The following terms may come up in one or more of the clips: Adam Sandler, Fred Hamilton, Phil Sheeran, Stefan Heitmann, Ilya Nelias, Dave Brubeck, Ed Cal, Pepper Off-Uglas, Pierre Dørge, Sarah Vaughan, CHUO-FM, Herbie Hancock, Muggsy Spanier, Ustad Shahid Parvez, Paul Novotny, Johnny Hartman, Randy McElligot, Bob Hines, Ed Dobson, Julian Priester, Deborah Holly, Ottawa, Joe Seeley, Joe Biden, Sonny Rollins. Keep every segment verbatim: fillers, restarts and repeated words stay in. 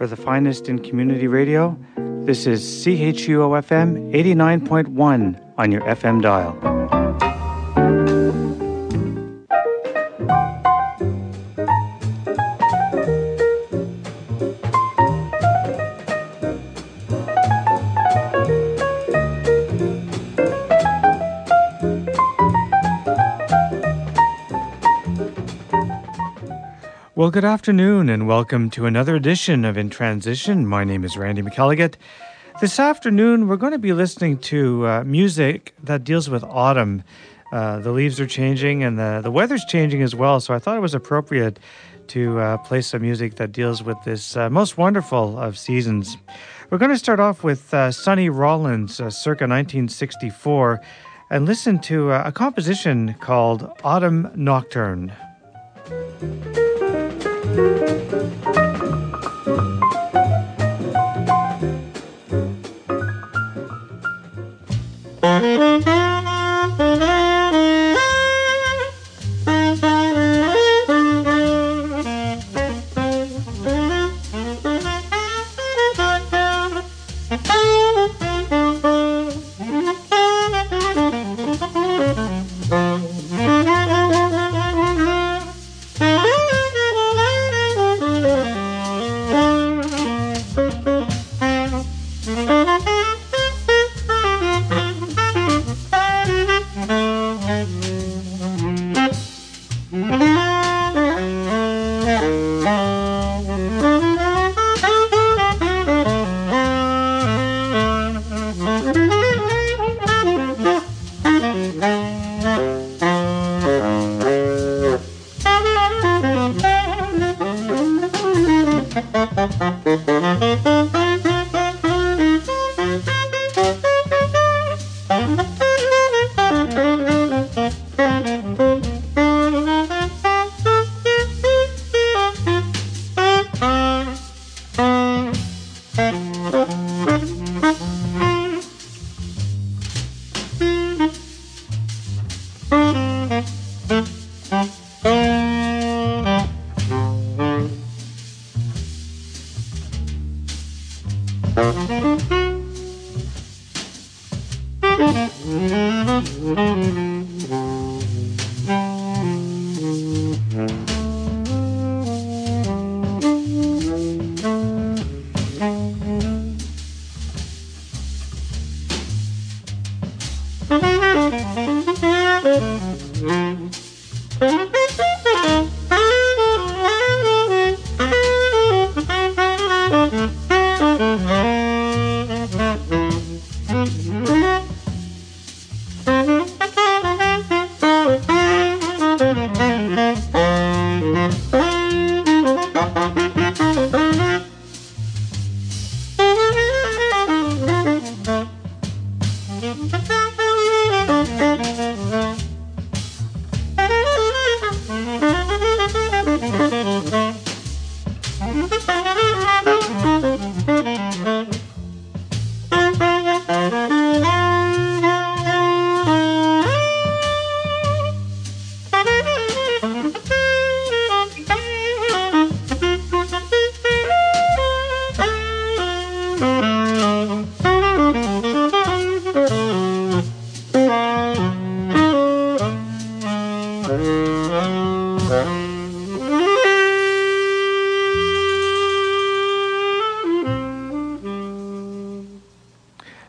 For the finest in community radio, this is C H U O F M eighty-nine point one on your F M dial. Well, good afternoon and welcome to another edition of In Transition. My name is Randy McElligot. This afternoon, we're going to be listening to uh, music that deals with autumn. Uh, the leaves are changing and the, the weather's changing as well, so I thought it was appropriate to uh, play some music that deals with this uh, most wonderful of seasons. We're going to start off with uh, Sonny Rollins, uh, circa nineteen sixty-four, and listen to uh, a composition called Autumn Nocturne.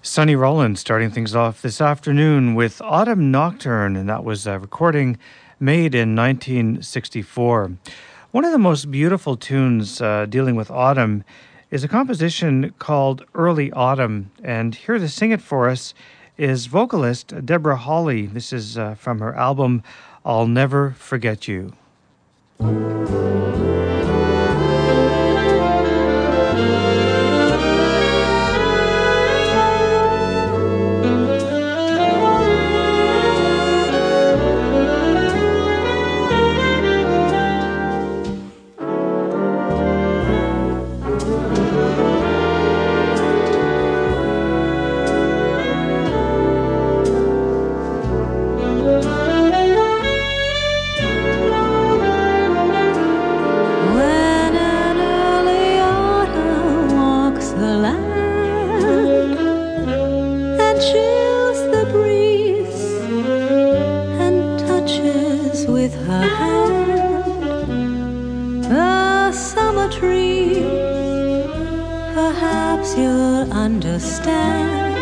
Sonny Rollins starting things off this afternoon with Autumn Nocturne, and that was a recording made in nineteen sixty-four. One of the most beautiful tunes uh, dealing with autumn is a composition called Early Autumn, and here to sing it for us is vocalist Deborah Holly. This is uh, from her album I'll Never Forget You. perhaps you'll understand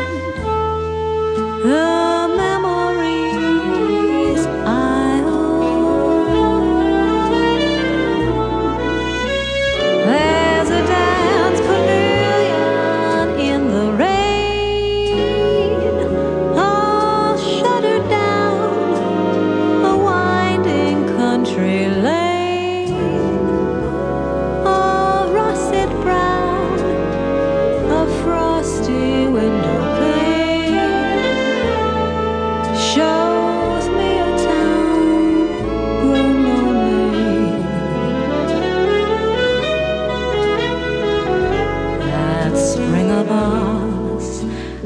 the memories I own. There's a dance pavilion in the rain, all shuttered down, a winding country lane.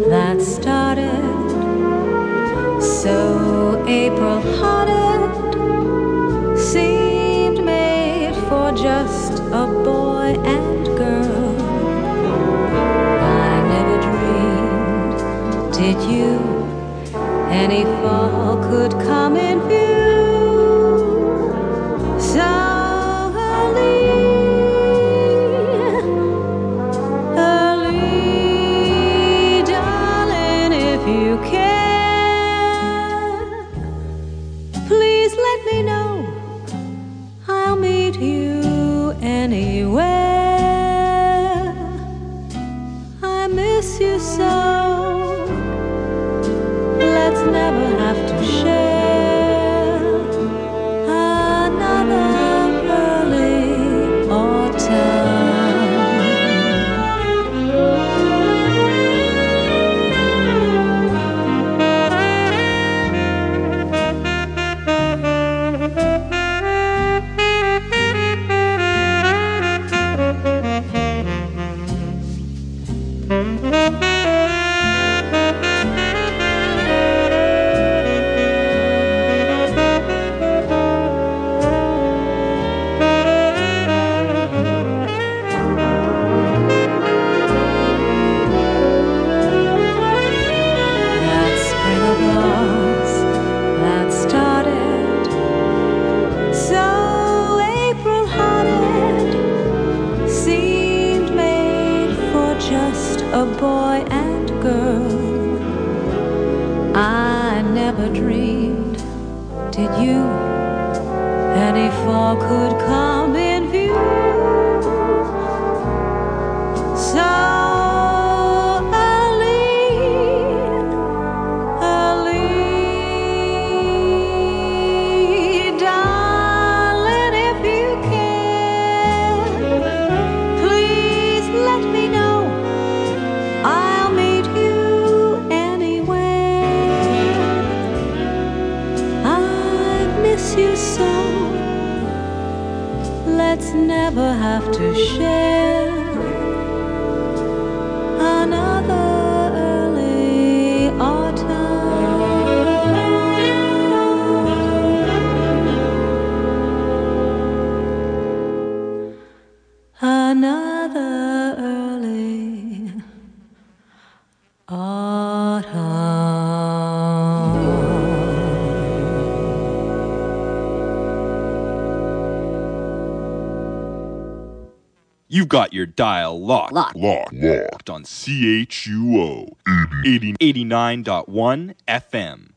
That started so April-hearted, seemed made for just a boy and girl. I never dreamed, did you, any fall could come in view so you've got your dial locked, locked, locked, locked on C H U O eighty-nine point one F M.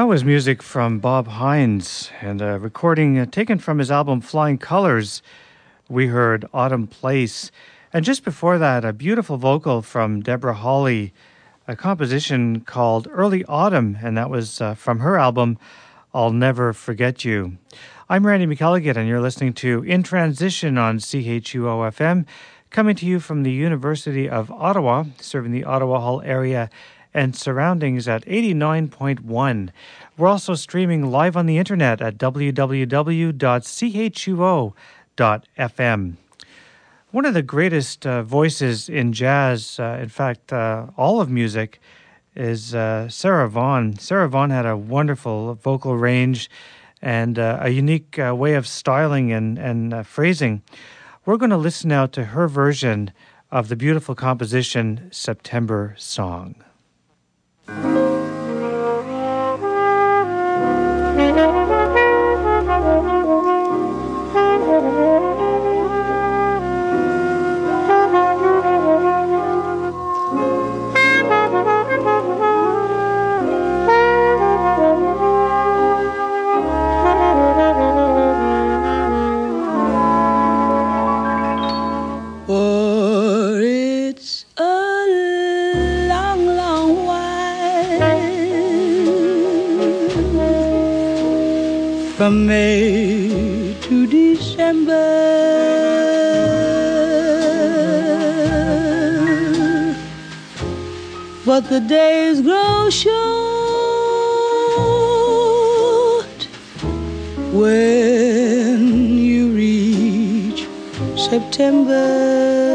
That was music from Bob Hines and a recording taken from his album Flying Colors. We heard Autumn Place. And just before that, a beautiful vocal from Deborah Holly, a composition called Early Autumn, and that was uh, from her album I'll Never Forget You. I'm Randy McElligot, and you're listening to In Transition on C H U O F M, coming to you from the University of Ottawa, serving the Ottawa Hull area and surroundings at eighty-nine point one. We're also streaming live on the internet at w w w dot c h u o dot f m. One of the greatest uh, voices in jazz, uh, in fact, uh, all of music, is uh, Sarah Vaughan. Sarah Vaughan had a wonderful vocal range and uh, a unique uh, way of styling and, and uh, phrasing. We're going to listen now to her version of the beautiful composition September Song. From May to December, but the days grow short when you reach September.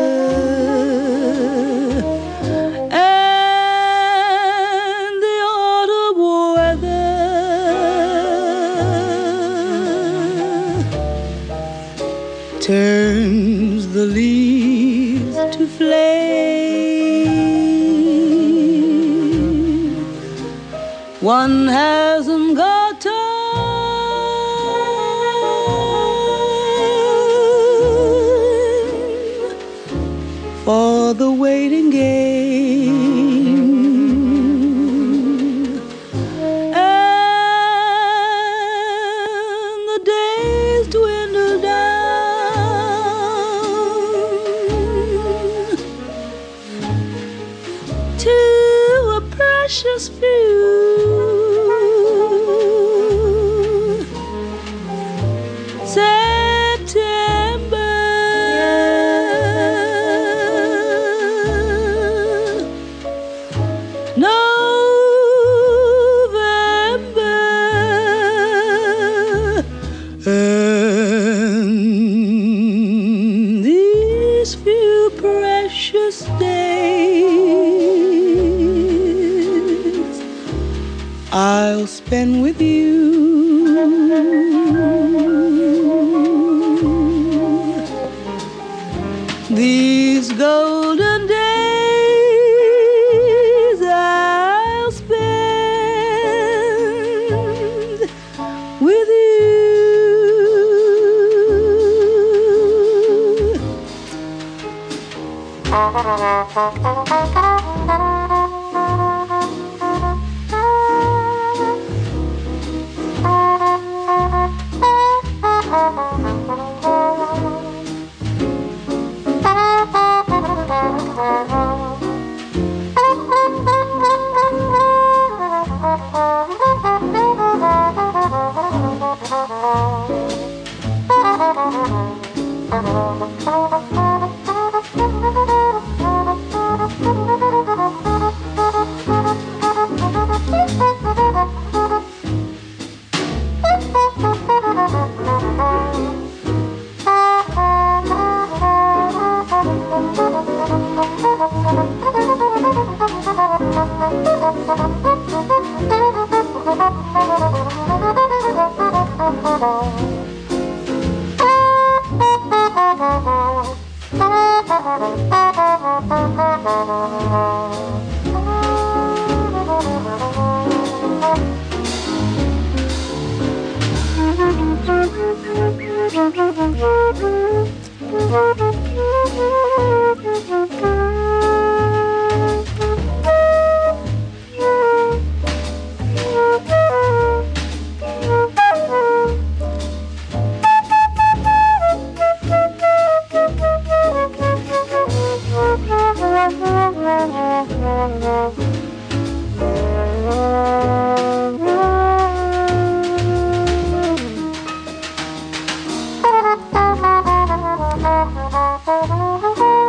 Turns the leaves to flame. One hasn't got time for the waiting game. Spend with you. These golden days I'll spend with you. June or July.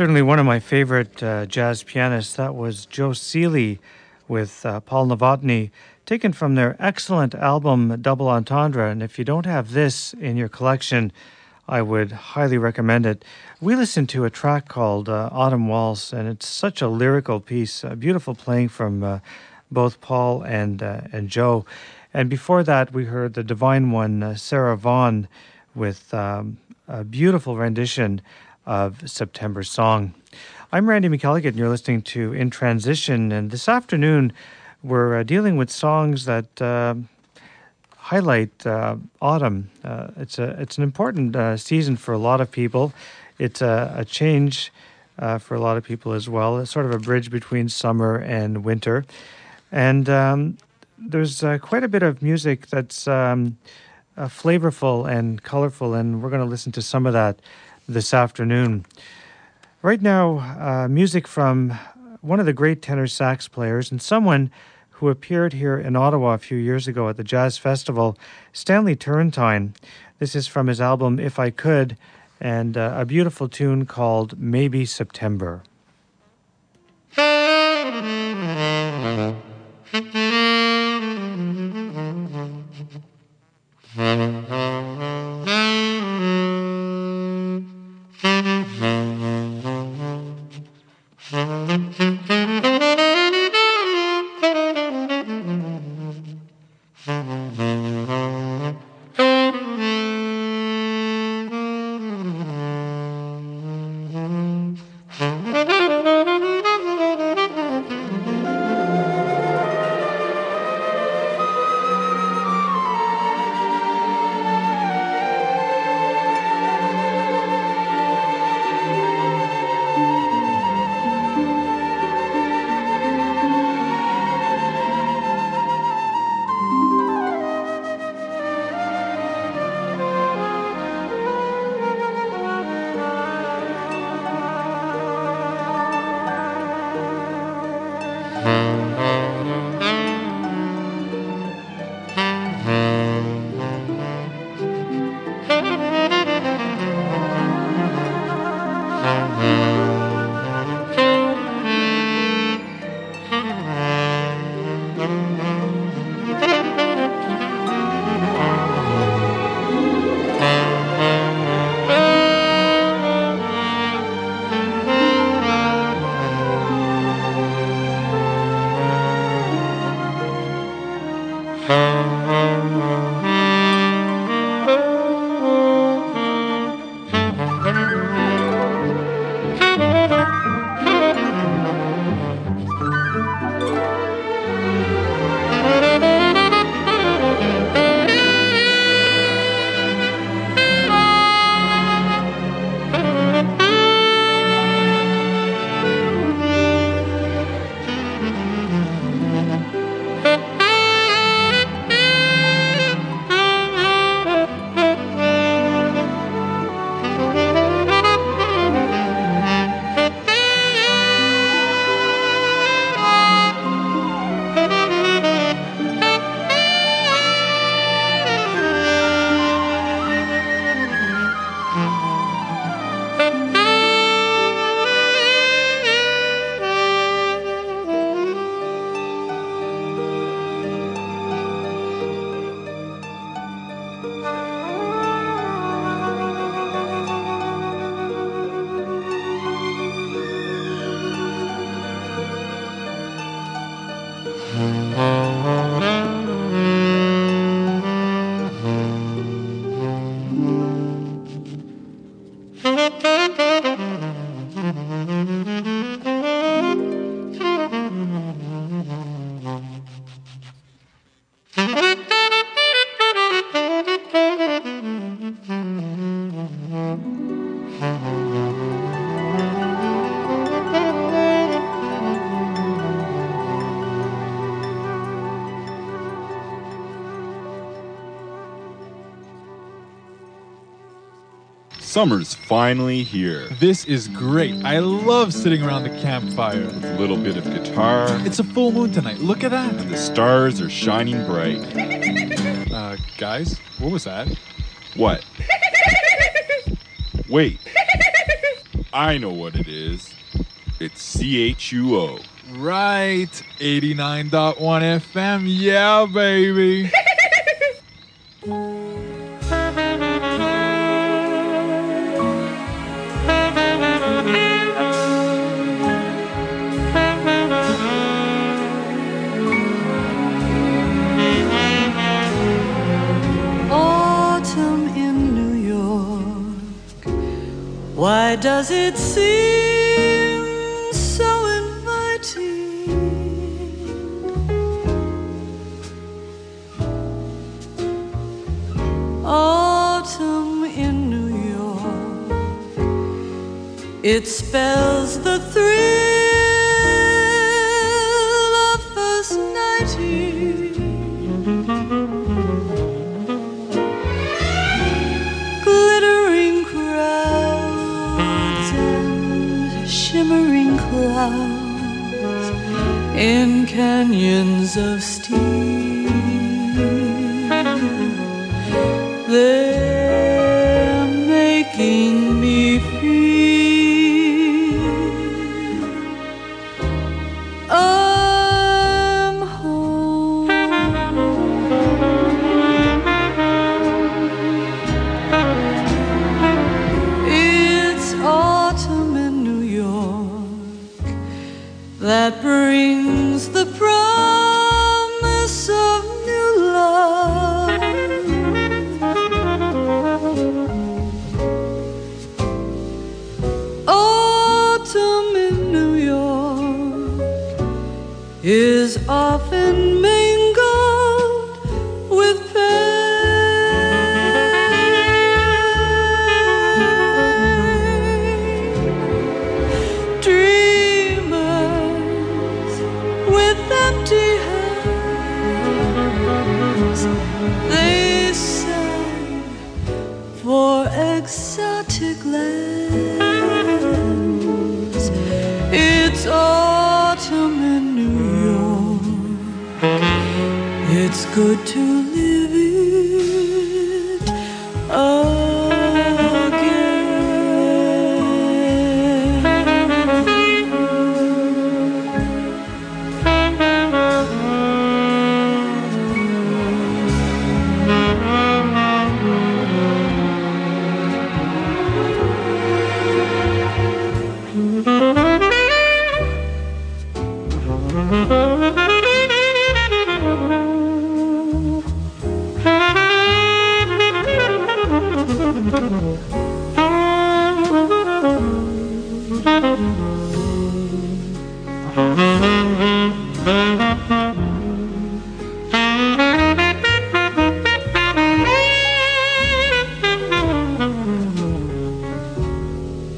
certainly one of my favorite uh, jazz pianists. That was Joe Seeley with uh, Paul Novotny, taken from their excellent album Double Entendre. And if you don't have this in your collection, I would highly recommend it. We listened to a track called uh, Autumn Waltz, and it's such a lyrical piece, a beautiful playing from uh, both Paul and uh, and Joe. And before that, we heard the divine one, uh, Sarah Vaughan, with um, a beautiful rendition of September Song. I'm Randy McElligot, and you're listening to In Transition. And this afternoon, we're uh, dealing with songs that Uh, highlight uh, autumn. Uh, it's a it's an important uh, season for a lot of people. It's a, a change uh, for a lot of people as well. It's sort of a bridge between summer and winter. And um, there's uh, quite a bit of music that's um, uh, flavorful and colorful, and we're going to listen to some of that this afternoon. Right now, uh, music from one of the great tenor sax players and someone who appeared here in Ottawa a few years ago at the Jazz Festival, Stanley Turrentine. This is from his album If I Could, and uh, a beautiful tune called Maybe September. Summer's finally here. This is great. I love sitting around the campfire. With a little bit of guitar. It's a full moon tonight. Look at that. And the stars are shining bright. Uh, guys, what was that? What? Wait. I know what it is. It's C H U O. Right. eighty-nine point one F M. Yeah, baby. Autumn in New York. Why does it seem autumn in New York, it spells the thrill of first nighting, glittering crowds and shimmering clouds in canyons of steel. They're making me feel I'm home. It's autumn in New York that brings the promise of new love. Is often mingled with pain. Dreamers with empty hands, they sang for exotic lands. It's autumn in New York. It's good to live it again.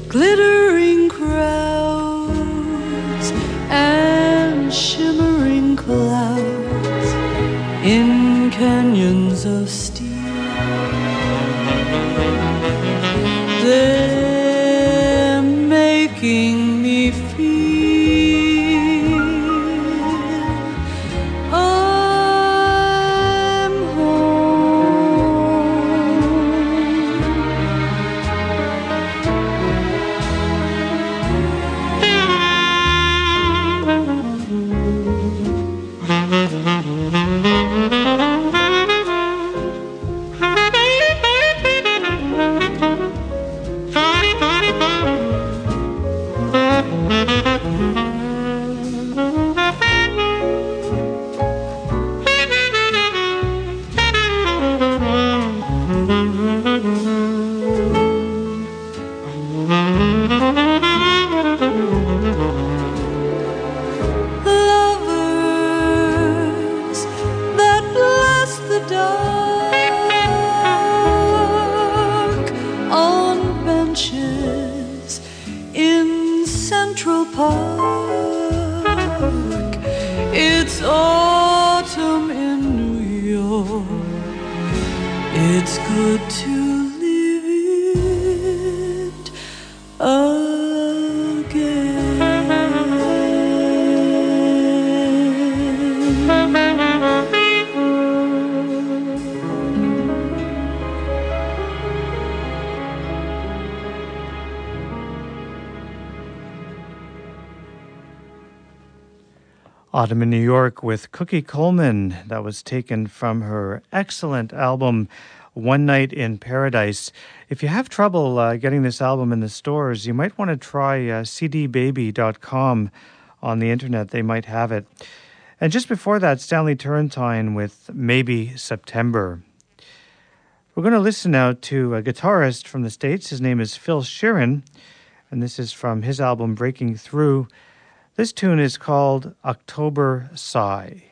Glittering crowds and shimmering clouds in canyons of steel. They making me feel I'm home. It's autumn in New York. It's good to live it again. Autumn in New York with Cookie Coleman. That was taken from her excellent album, One Night in Paradise. If you have trouble uh, getting this album in the stores, you might want to try uh, c d baby dot com on the internet. They might have it. And just before that, Stanley Turrentine with Maybe September. We're going to listen now to a guitarist from the States. His name is Phil Sheeran, and this is from his album Breaking Through. This tune is called October Sigh.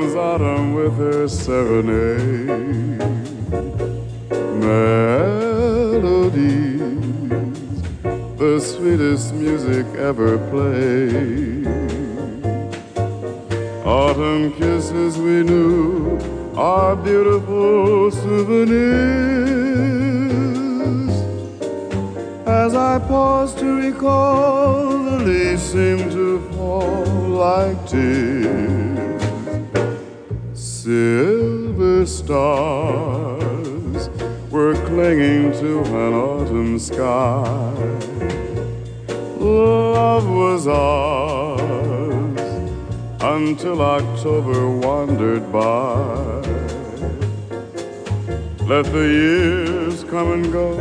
comes autumn with her serenade. Melodies, the sweetest music ever played. Autumn kisses we knew are beautiful souvenirs. As I pause to recall, the leaves seem to fall like tears. Silver stars were clinging to an autumn sky. Love was ours until October wandered by. Let the years come and go,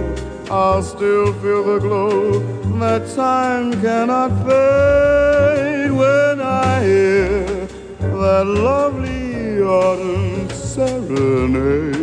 I'll still feel the glow that time cannot fade when I hear that lovely autumn serenade.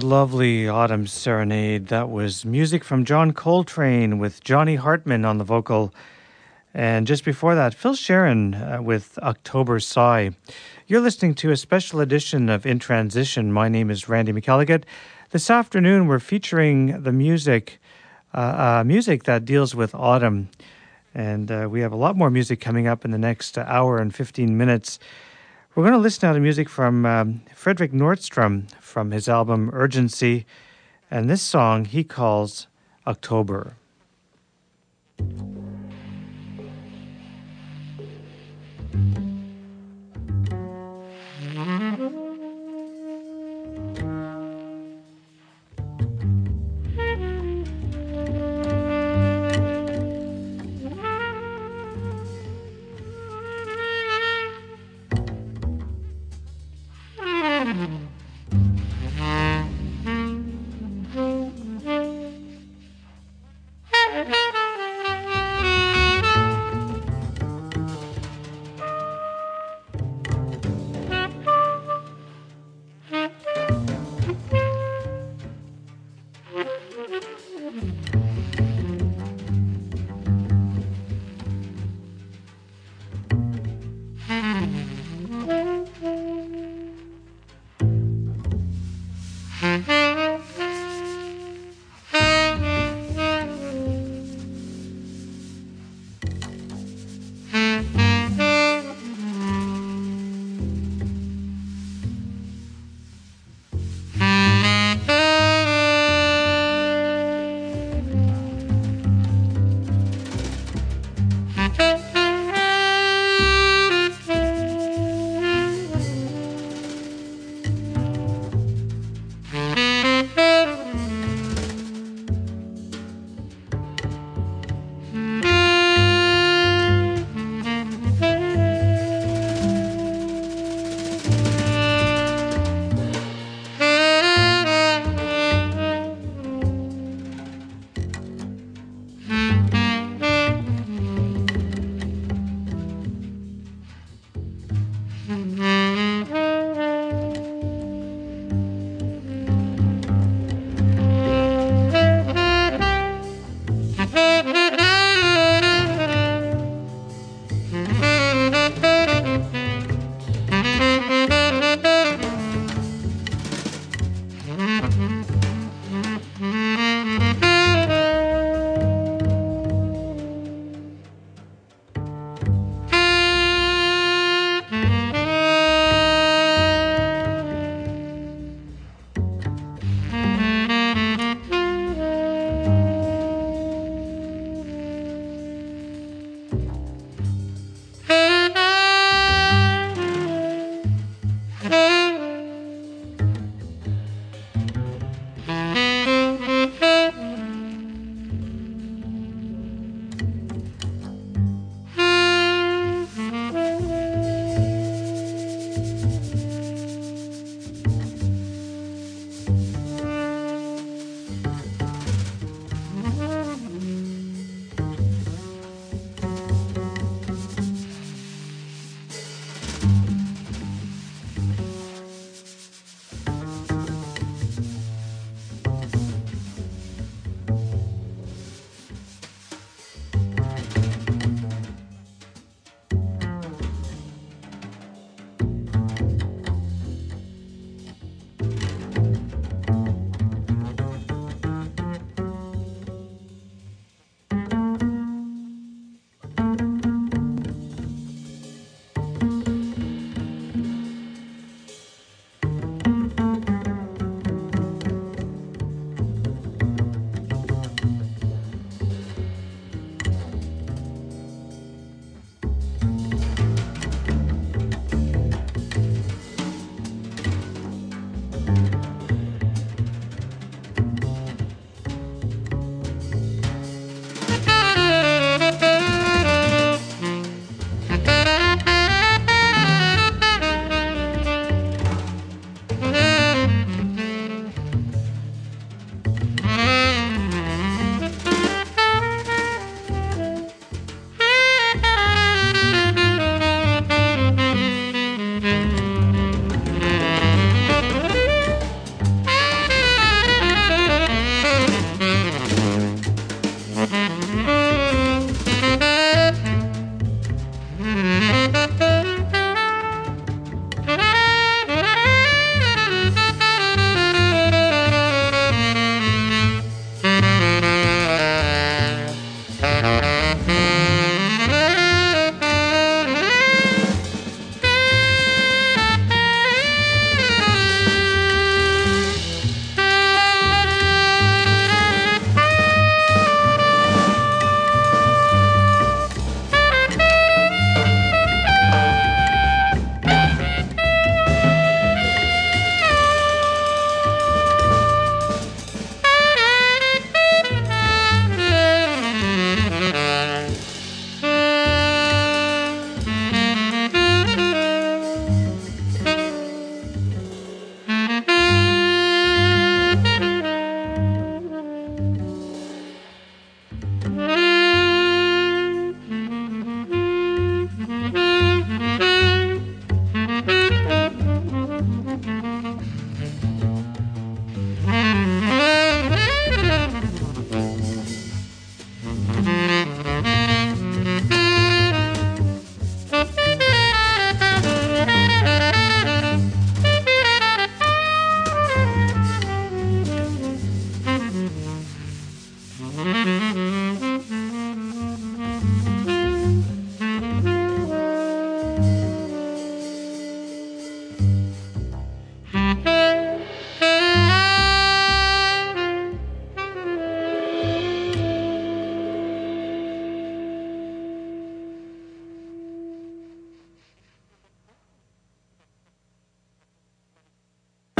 Lovely autumn serenade. That was music from John Coltrane with Johnny Hartman on the vocal. And just before that, Phil Sheeran uh, with October Sigh. You're listening to a special edition of In Transition. My name is Randy McElligot. This afternoon, we're featuring the music, uh, uh, music that deals with autumn. And uh, we have a lot more music coming up in the next hour and fifteen minutes. We're going to listen now to music from um, Fredrik Nordström from his album Urgency, and this song he calls October.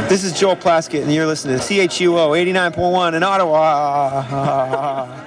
This is Joel Plaskett, and you're listening to C H U O eighty-nine point one in Ottawa.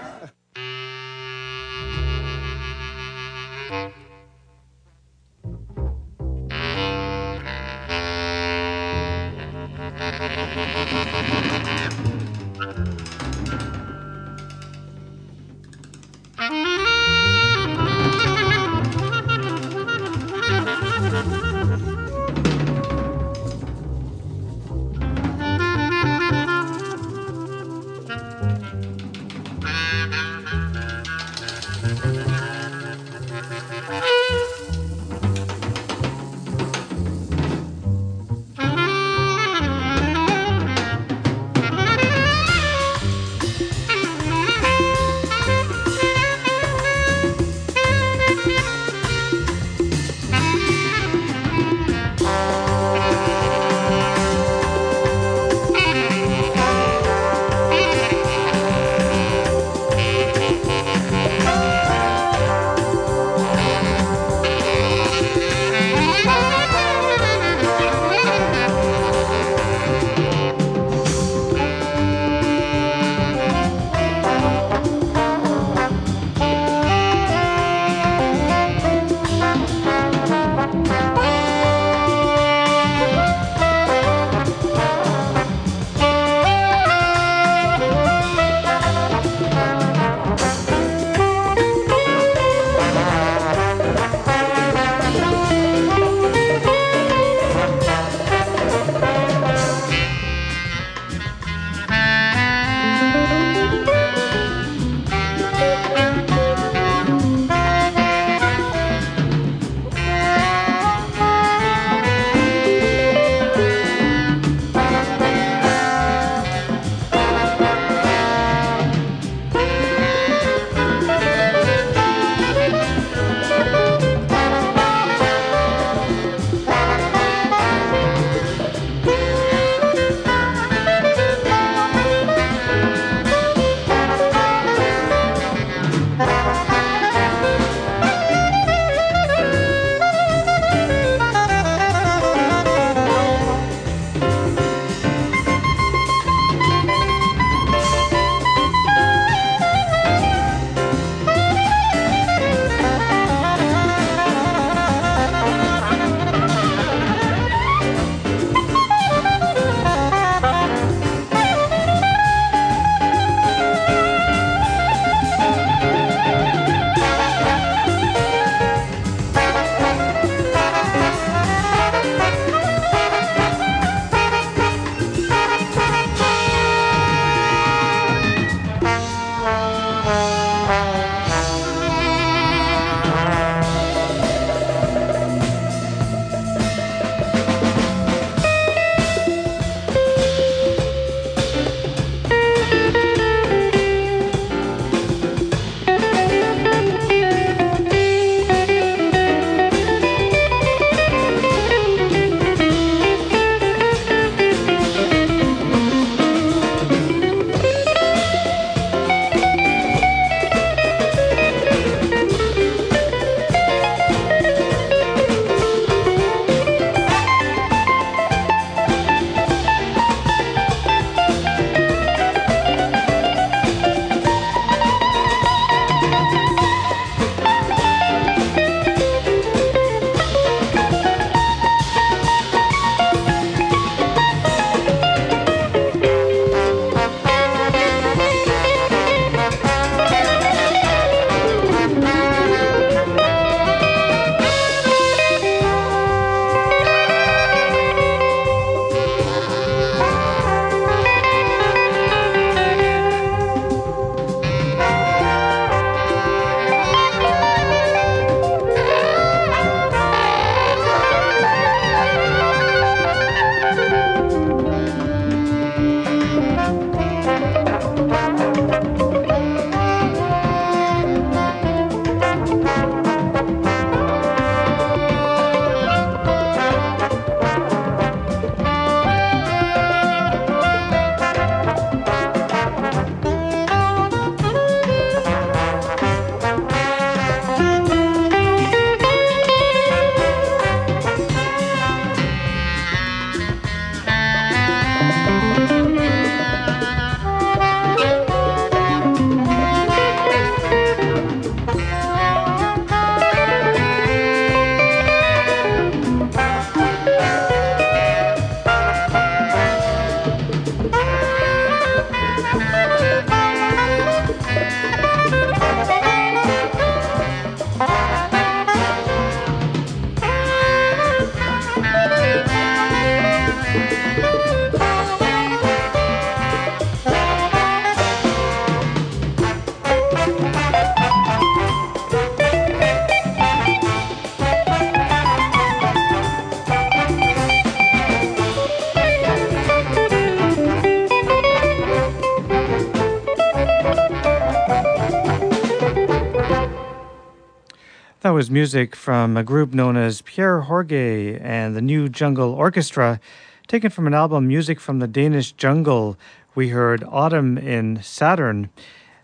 That was music from a group known as Pierre Dørge and the New Jungle Orchestra, taken from an album, Music from the Danish Jungle. We heard Autumn in Saturn.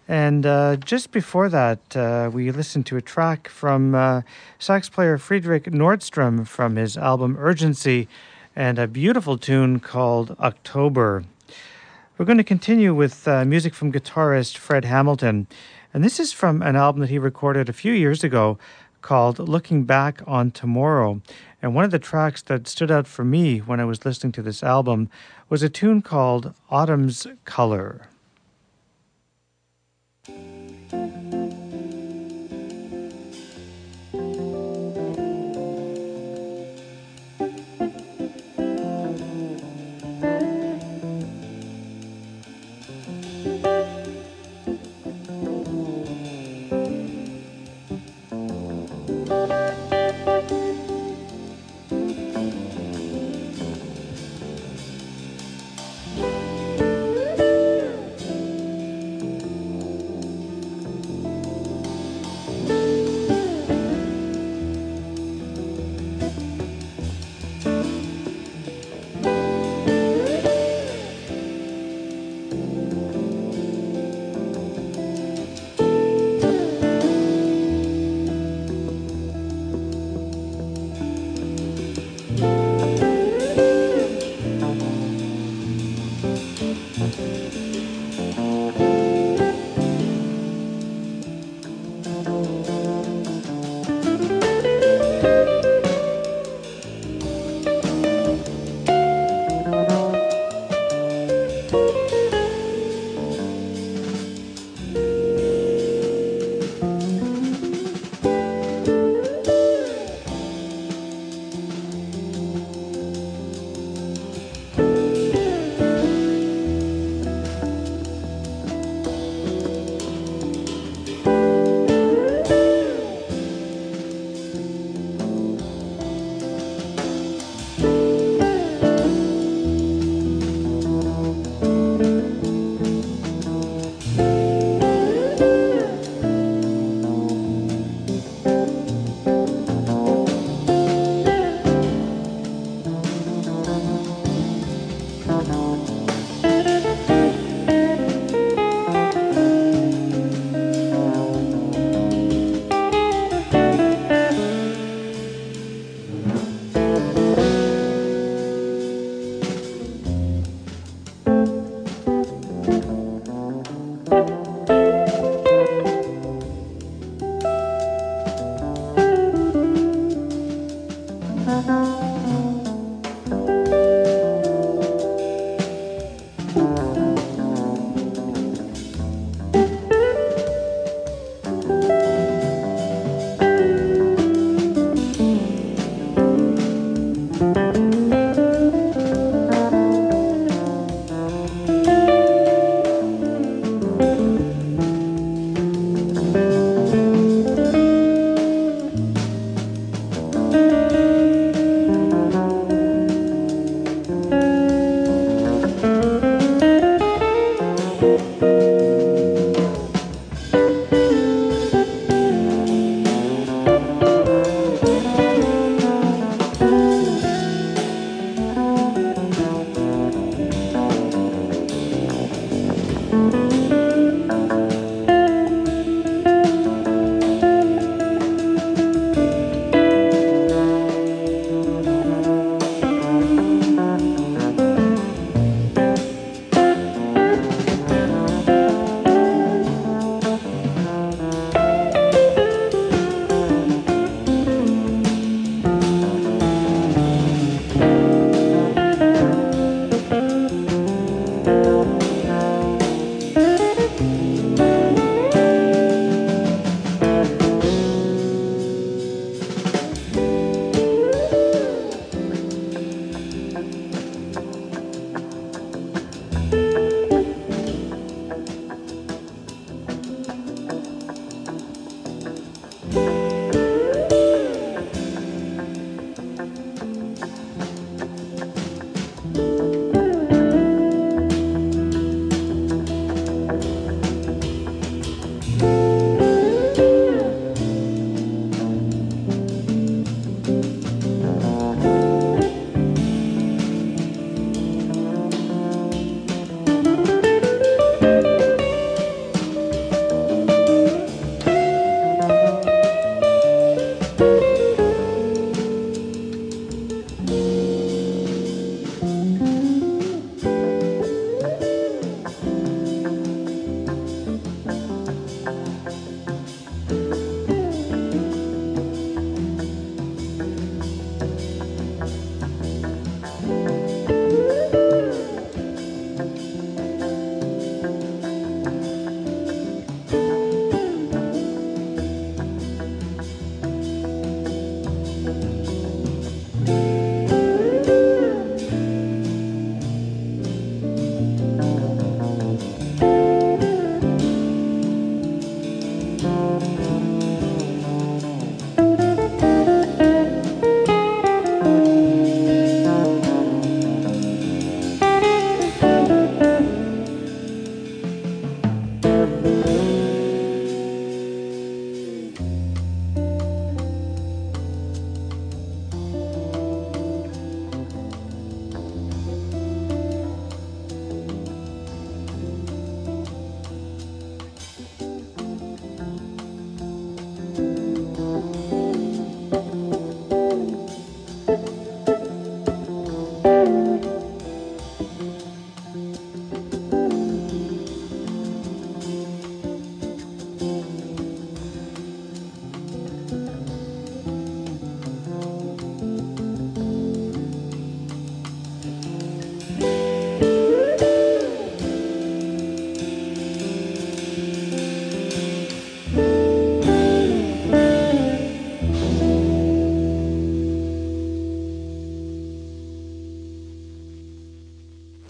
And uh, just before that, uh, we listened to a track from uh, sax player Fredrik Nordström from his album Urgency, and a beautiful tune called October. We're going to continue with uh, music from guitarist Fred Hamilton. And this is from an album that he recorded a few years ago called Looking Back on Tomorrow. And one of the tracks that stood out for me when I was listening to this album was a tune called Autumn's Color.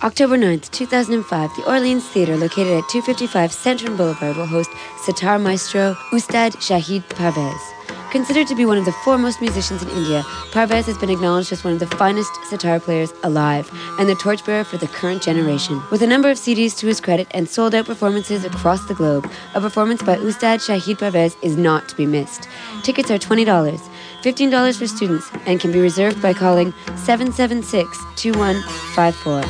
October ninth, two thousand five, the Orleans Theatre, located at two fifty-five Centron Boulevard, will host sitar maestro Ustad Shahid Parvez. Considered to be one of the foremost musicians in India, Parvez has been acknowledged as one of the finest sitar players alive and the torchbearer for the current generation. With a number of C Ds to his credit and sold-out performances across the globe, a performance by Ustad Shahid Parvez is not to be missed. Tickets are twenty dollars. fifteen dollars for students, and can be reserved by calling seven seven six, two one five four.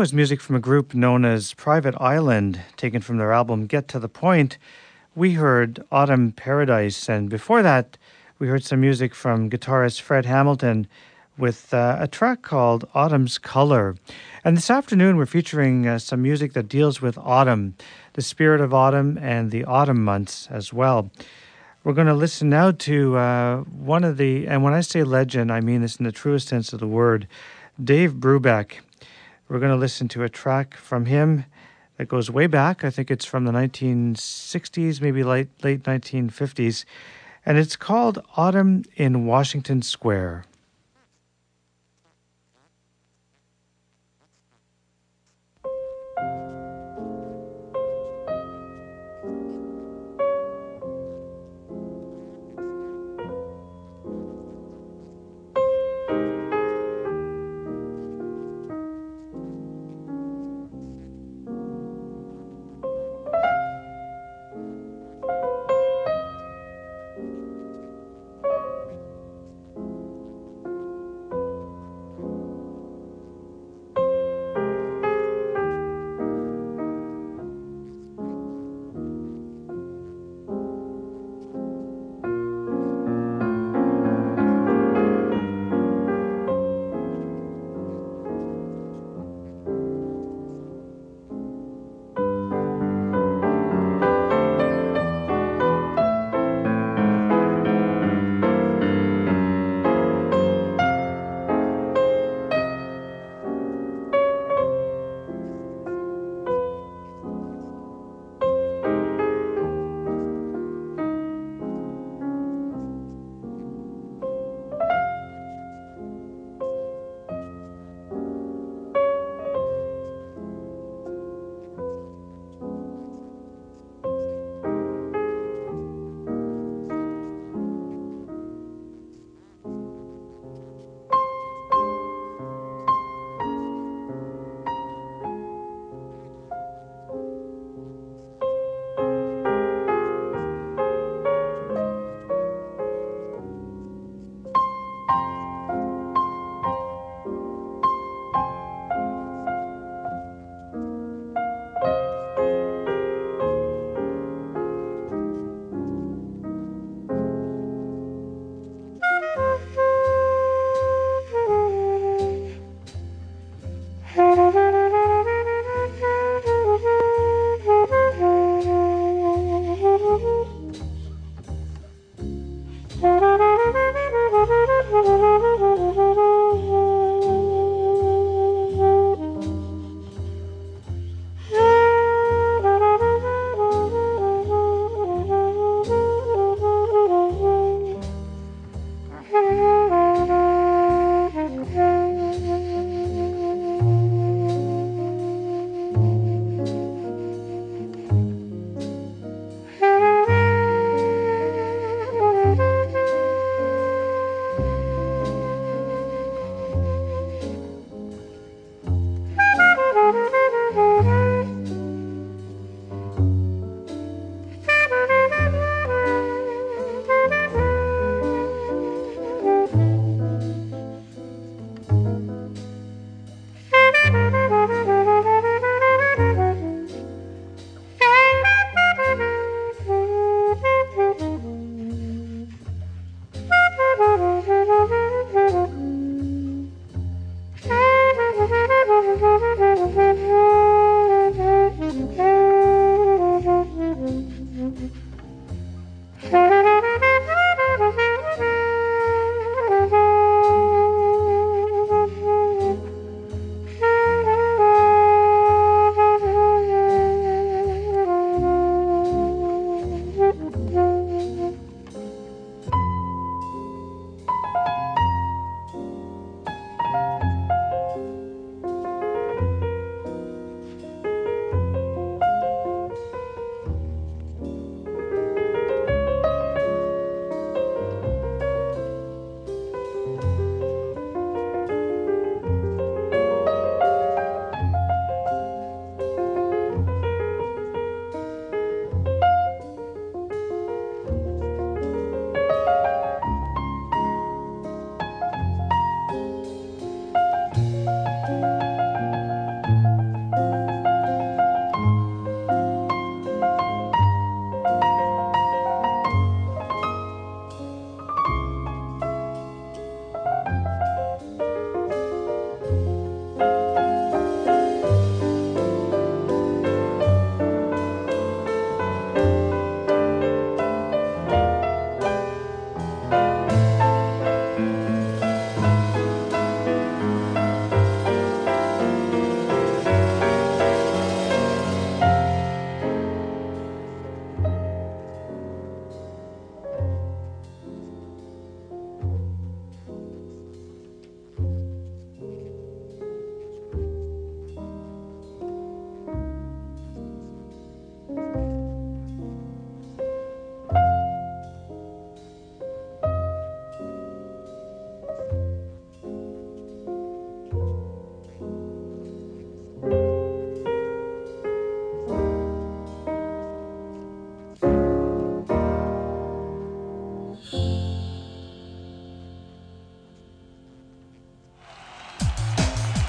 was music from a group known as Private Island, taken from their album Get to the Point. We heard Autumn Paradise, and before that, we heard some music from guitarist Fred Hamilton with uh, a track called Autumn's Color. And this afternoon, we're featuring uh, some music that deals with autumn, the spirit of autumn, and the autumn months as well. We're going to listen now to uh, one of the, and when I say legend, I mean this in the truest sense of the word, Dave Brubeck. We're going to listen to a track from him that goes way back. I think it's from the nineteen sixties, maybe late late nineteen fifties. And it's called Autumn in Washington Square.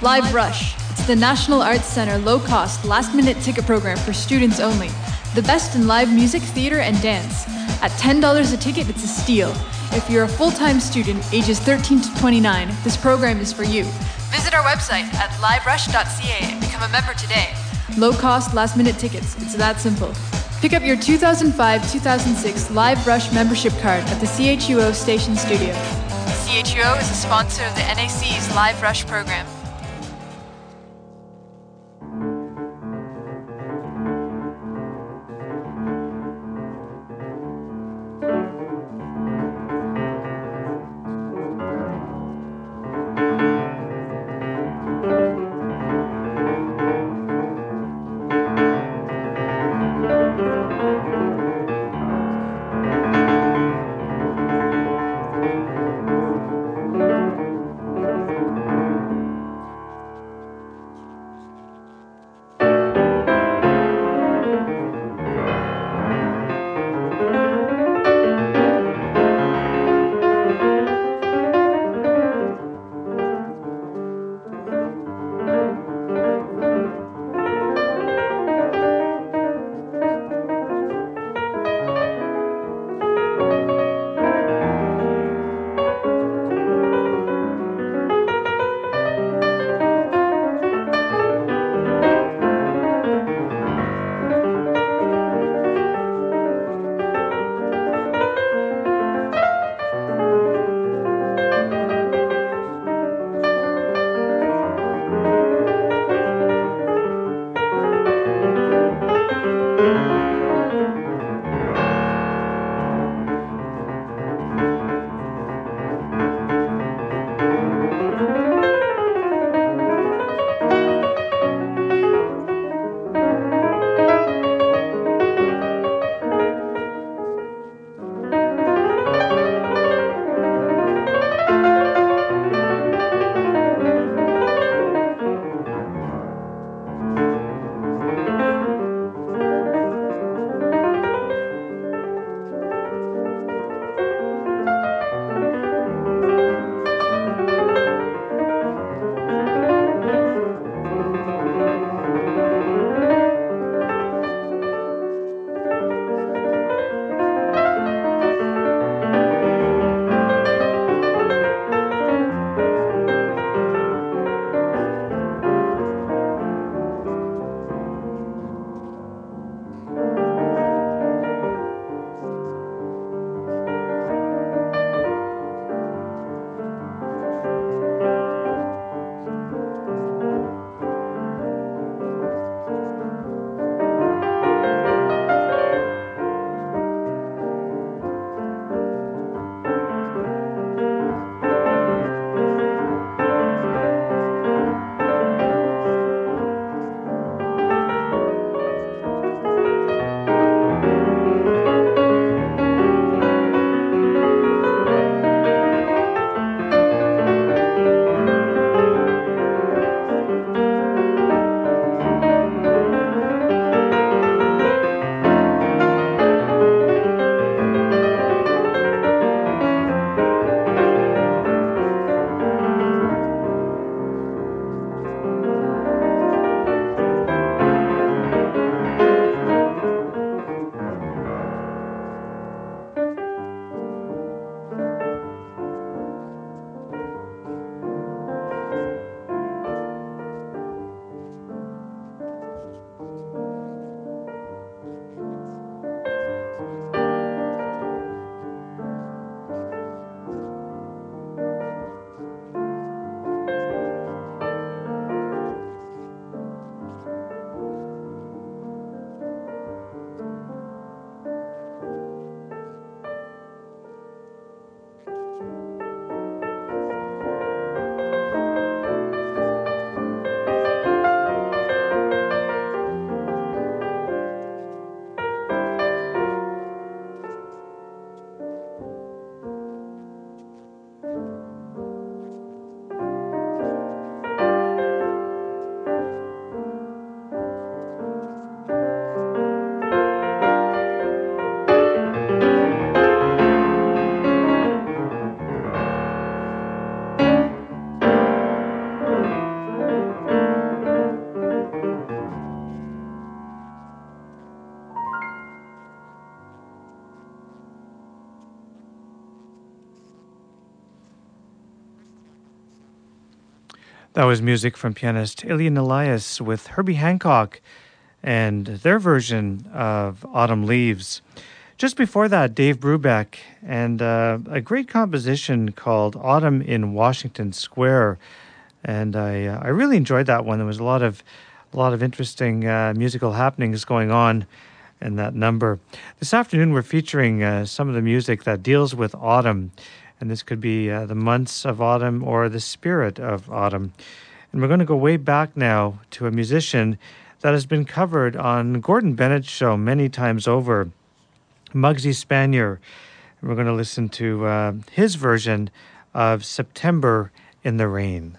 Live Rush. It's the National Arts Center low-cost, last-minute ticket program for students only. The best in live music, theater, and dance. At ten dollars a ticket, it's a steal. If you're a full-time student, ages thirteen to twenty-nine, this program is for you. Visit our website at liverush dot c a and become a member today. Low-cost, last-minute tickets. It's that simple. Pick up your two thousand five to two thousand six Live Rush membership card at the C H U O Station Studio. C H U O is a sponsor of the N A C's Live Rush program. That was music from pianist Ilya Nelias with Herbie Hancock and their version of Autumn Leaves. Just before that, Dave Brubeck and uh, a great composition called Autumn in Washington Square. And I uh, I really enjoyed that one. There was a lot of a lot of interesting uh, musical happenings going on in that number. This afternoon, we're featuring uh, some of the music that deals with autumn. And this could be uh, the months of autumn or the spirit of autumn. And we're going to go way back now to a musician that has been covered on Gordon Bennett's show many times over, Muggsy Spanier. And we're going to listen to uh, his version of September in the Rain.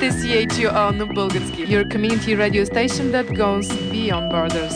this C H U O on Bulgarsky, your community radio station that goes beyond borders.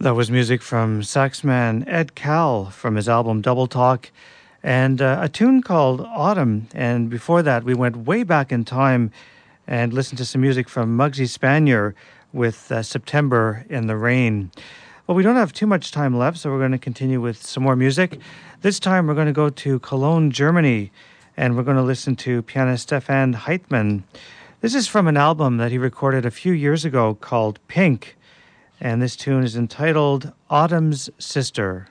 That was music from saxman Ed Cal from his album Double Talk, and uh, a tune called Autumn. And before that, we went way back in time and listened to some music from Muggsy Spanier with uh, September in the Rain. Well, we don't have too much time left, so we're going to continue with some more music. This time, we're going to go to Cologne, Germany, and we're going to listen to pianist Stefan Heitmann. This is from an album that he recorded a few years ago called Pink. And this tune is entitled Autumn's Sister.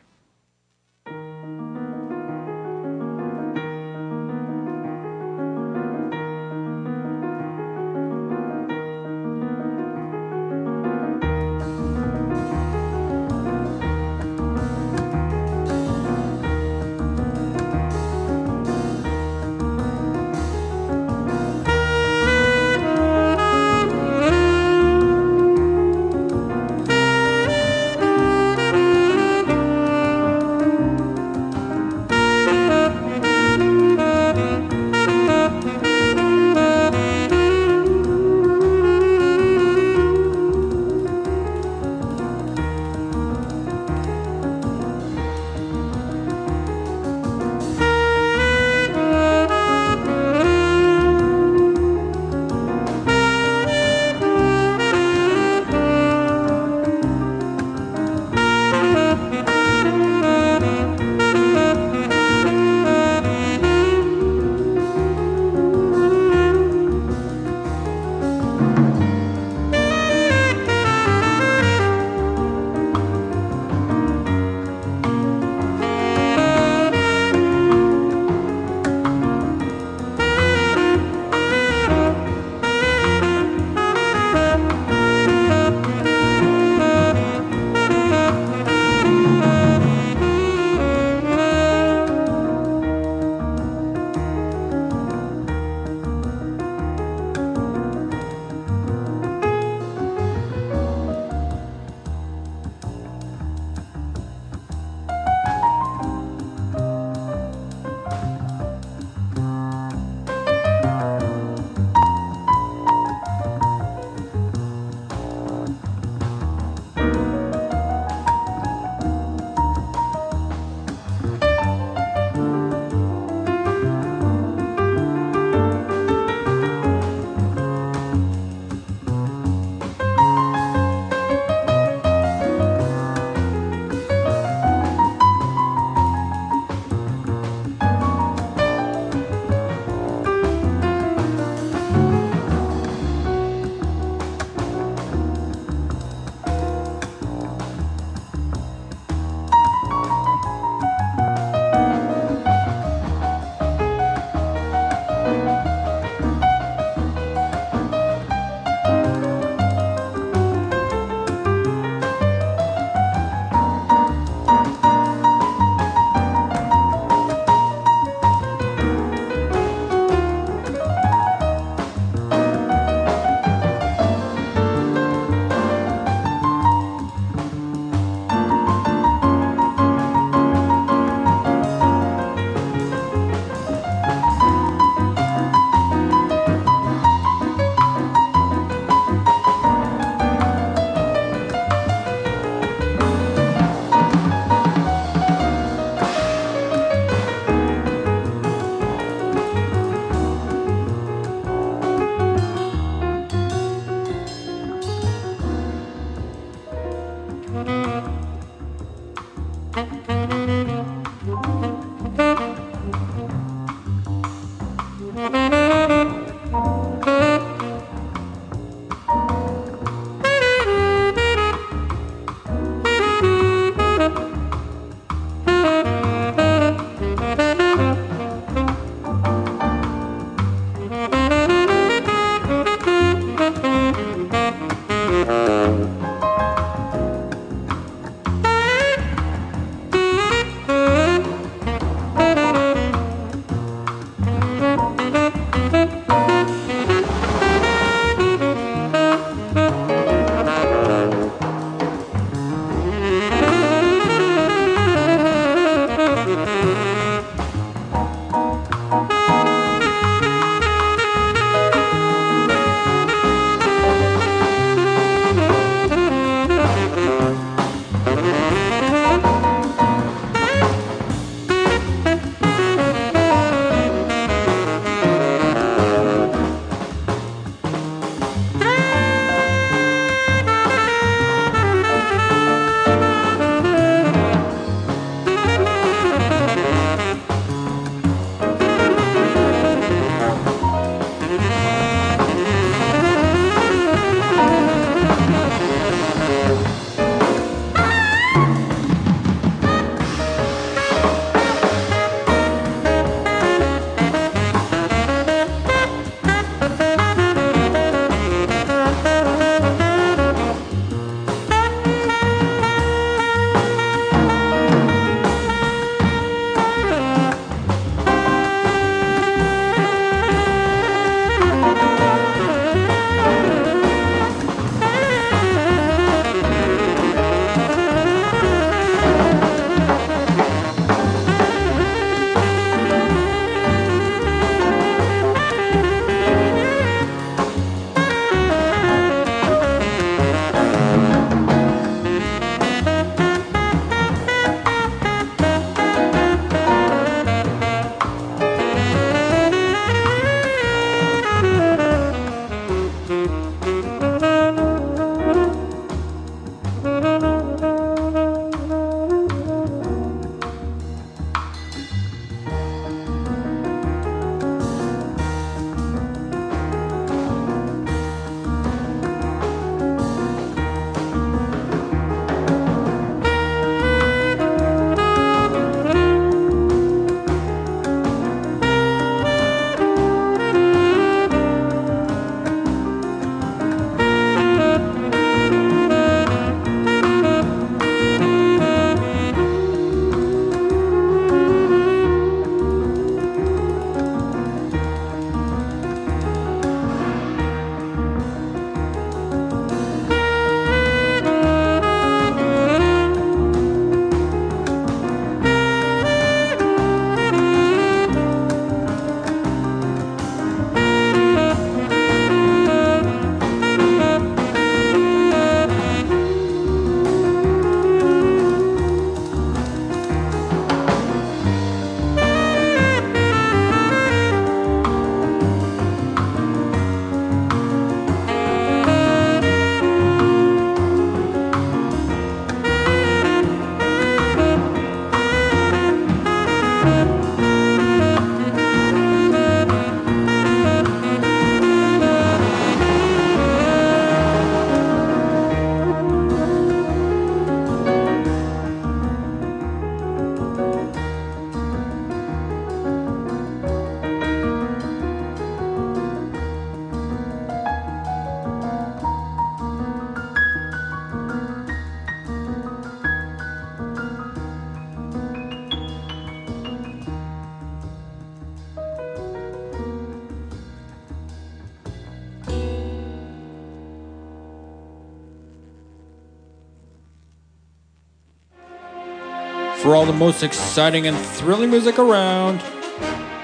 for all the most exciting and thrilling music around.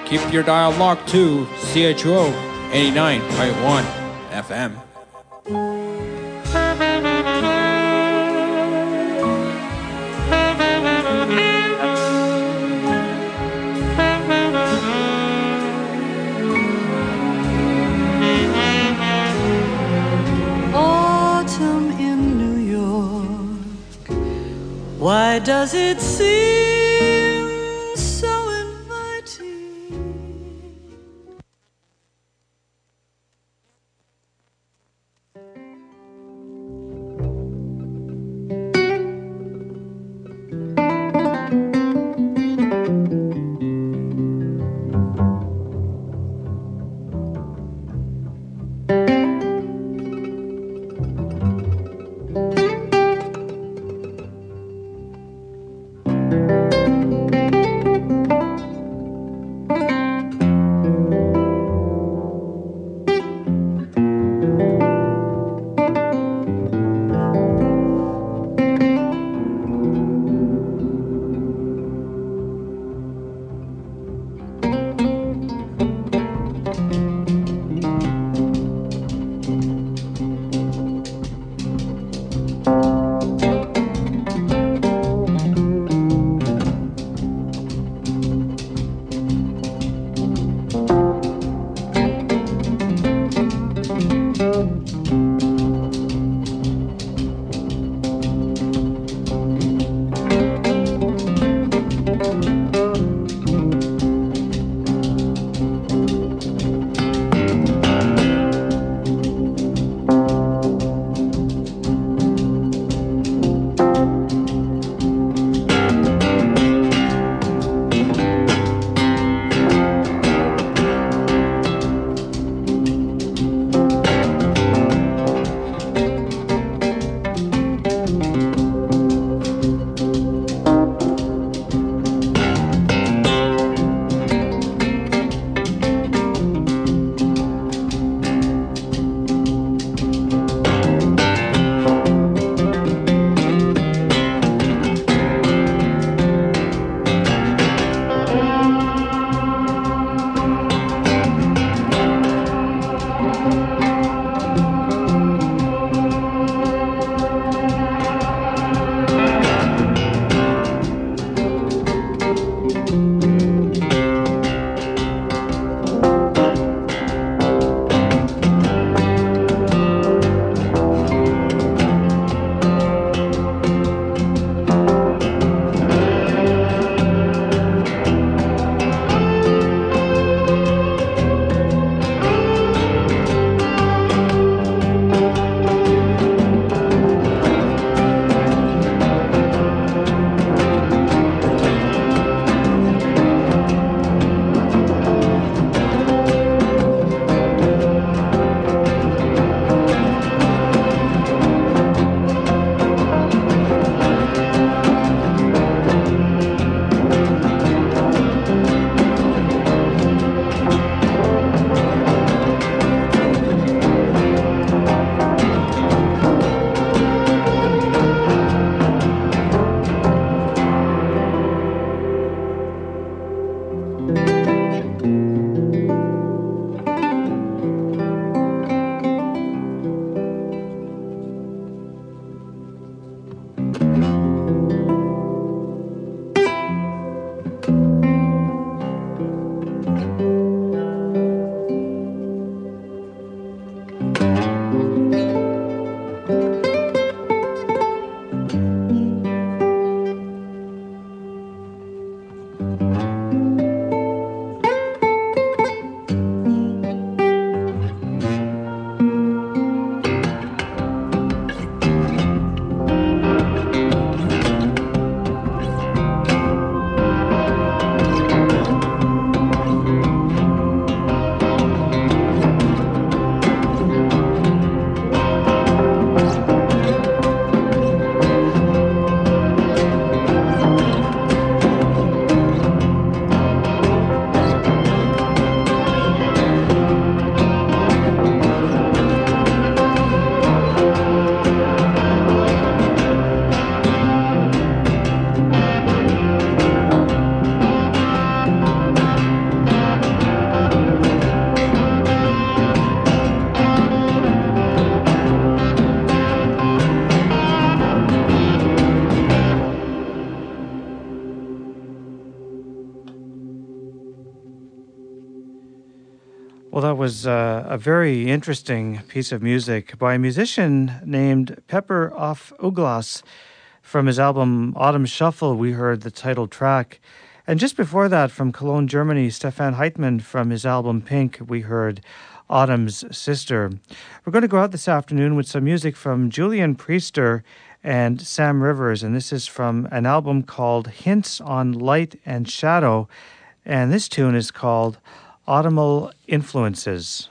Keep your dial locked to C H U O eighty-nine point one F M. Why does it seem so inviting? Thank you. Well, that was uh, a very interesting piece of music by a musician named Pepper Off-Uglas. From his album Autumn Shuffle, we heard the title track. And just before that, from Cologne, Germany, Stefan Heitmann, from his album Pink, we heard Autumn's Sister. We're going to go out this afternoon with some music from Julian Priester and Sam Rivers, and this is from an album called Hints on Light and Shadow, and this tune is called Autumnal Influences.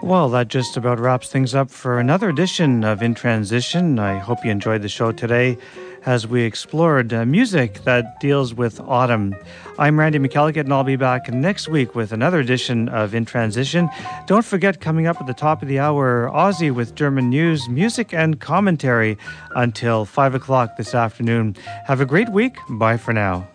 Well, that just about wraps things up for another edition of In Transition. I hope you enjoyed the show today as we explored uh, music that deals with autumn. I'm Randy McElligot, and I'll be back next week with another edition of In Transition. Don't forget, coming up at the top of the hour, Aussie with German news, music, and commentary until five o'clock this afternoon. Have a great week. Bye for now.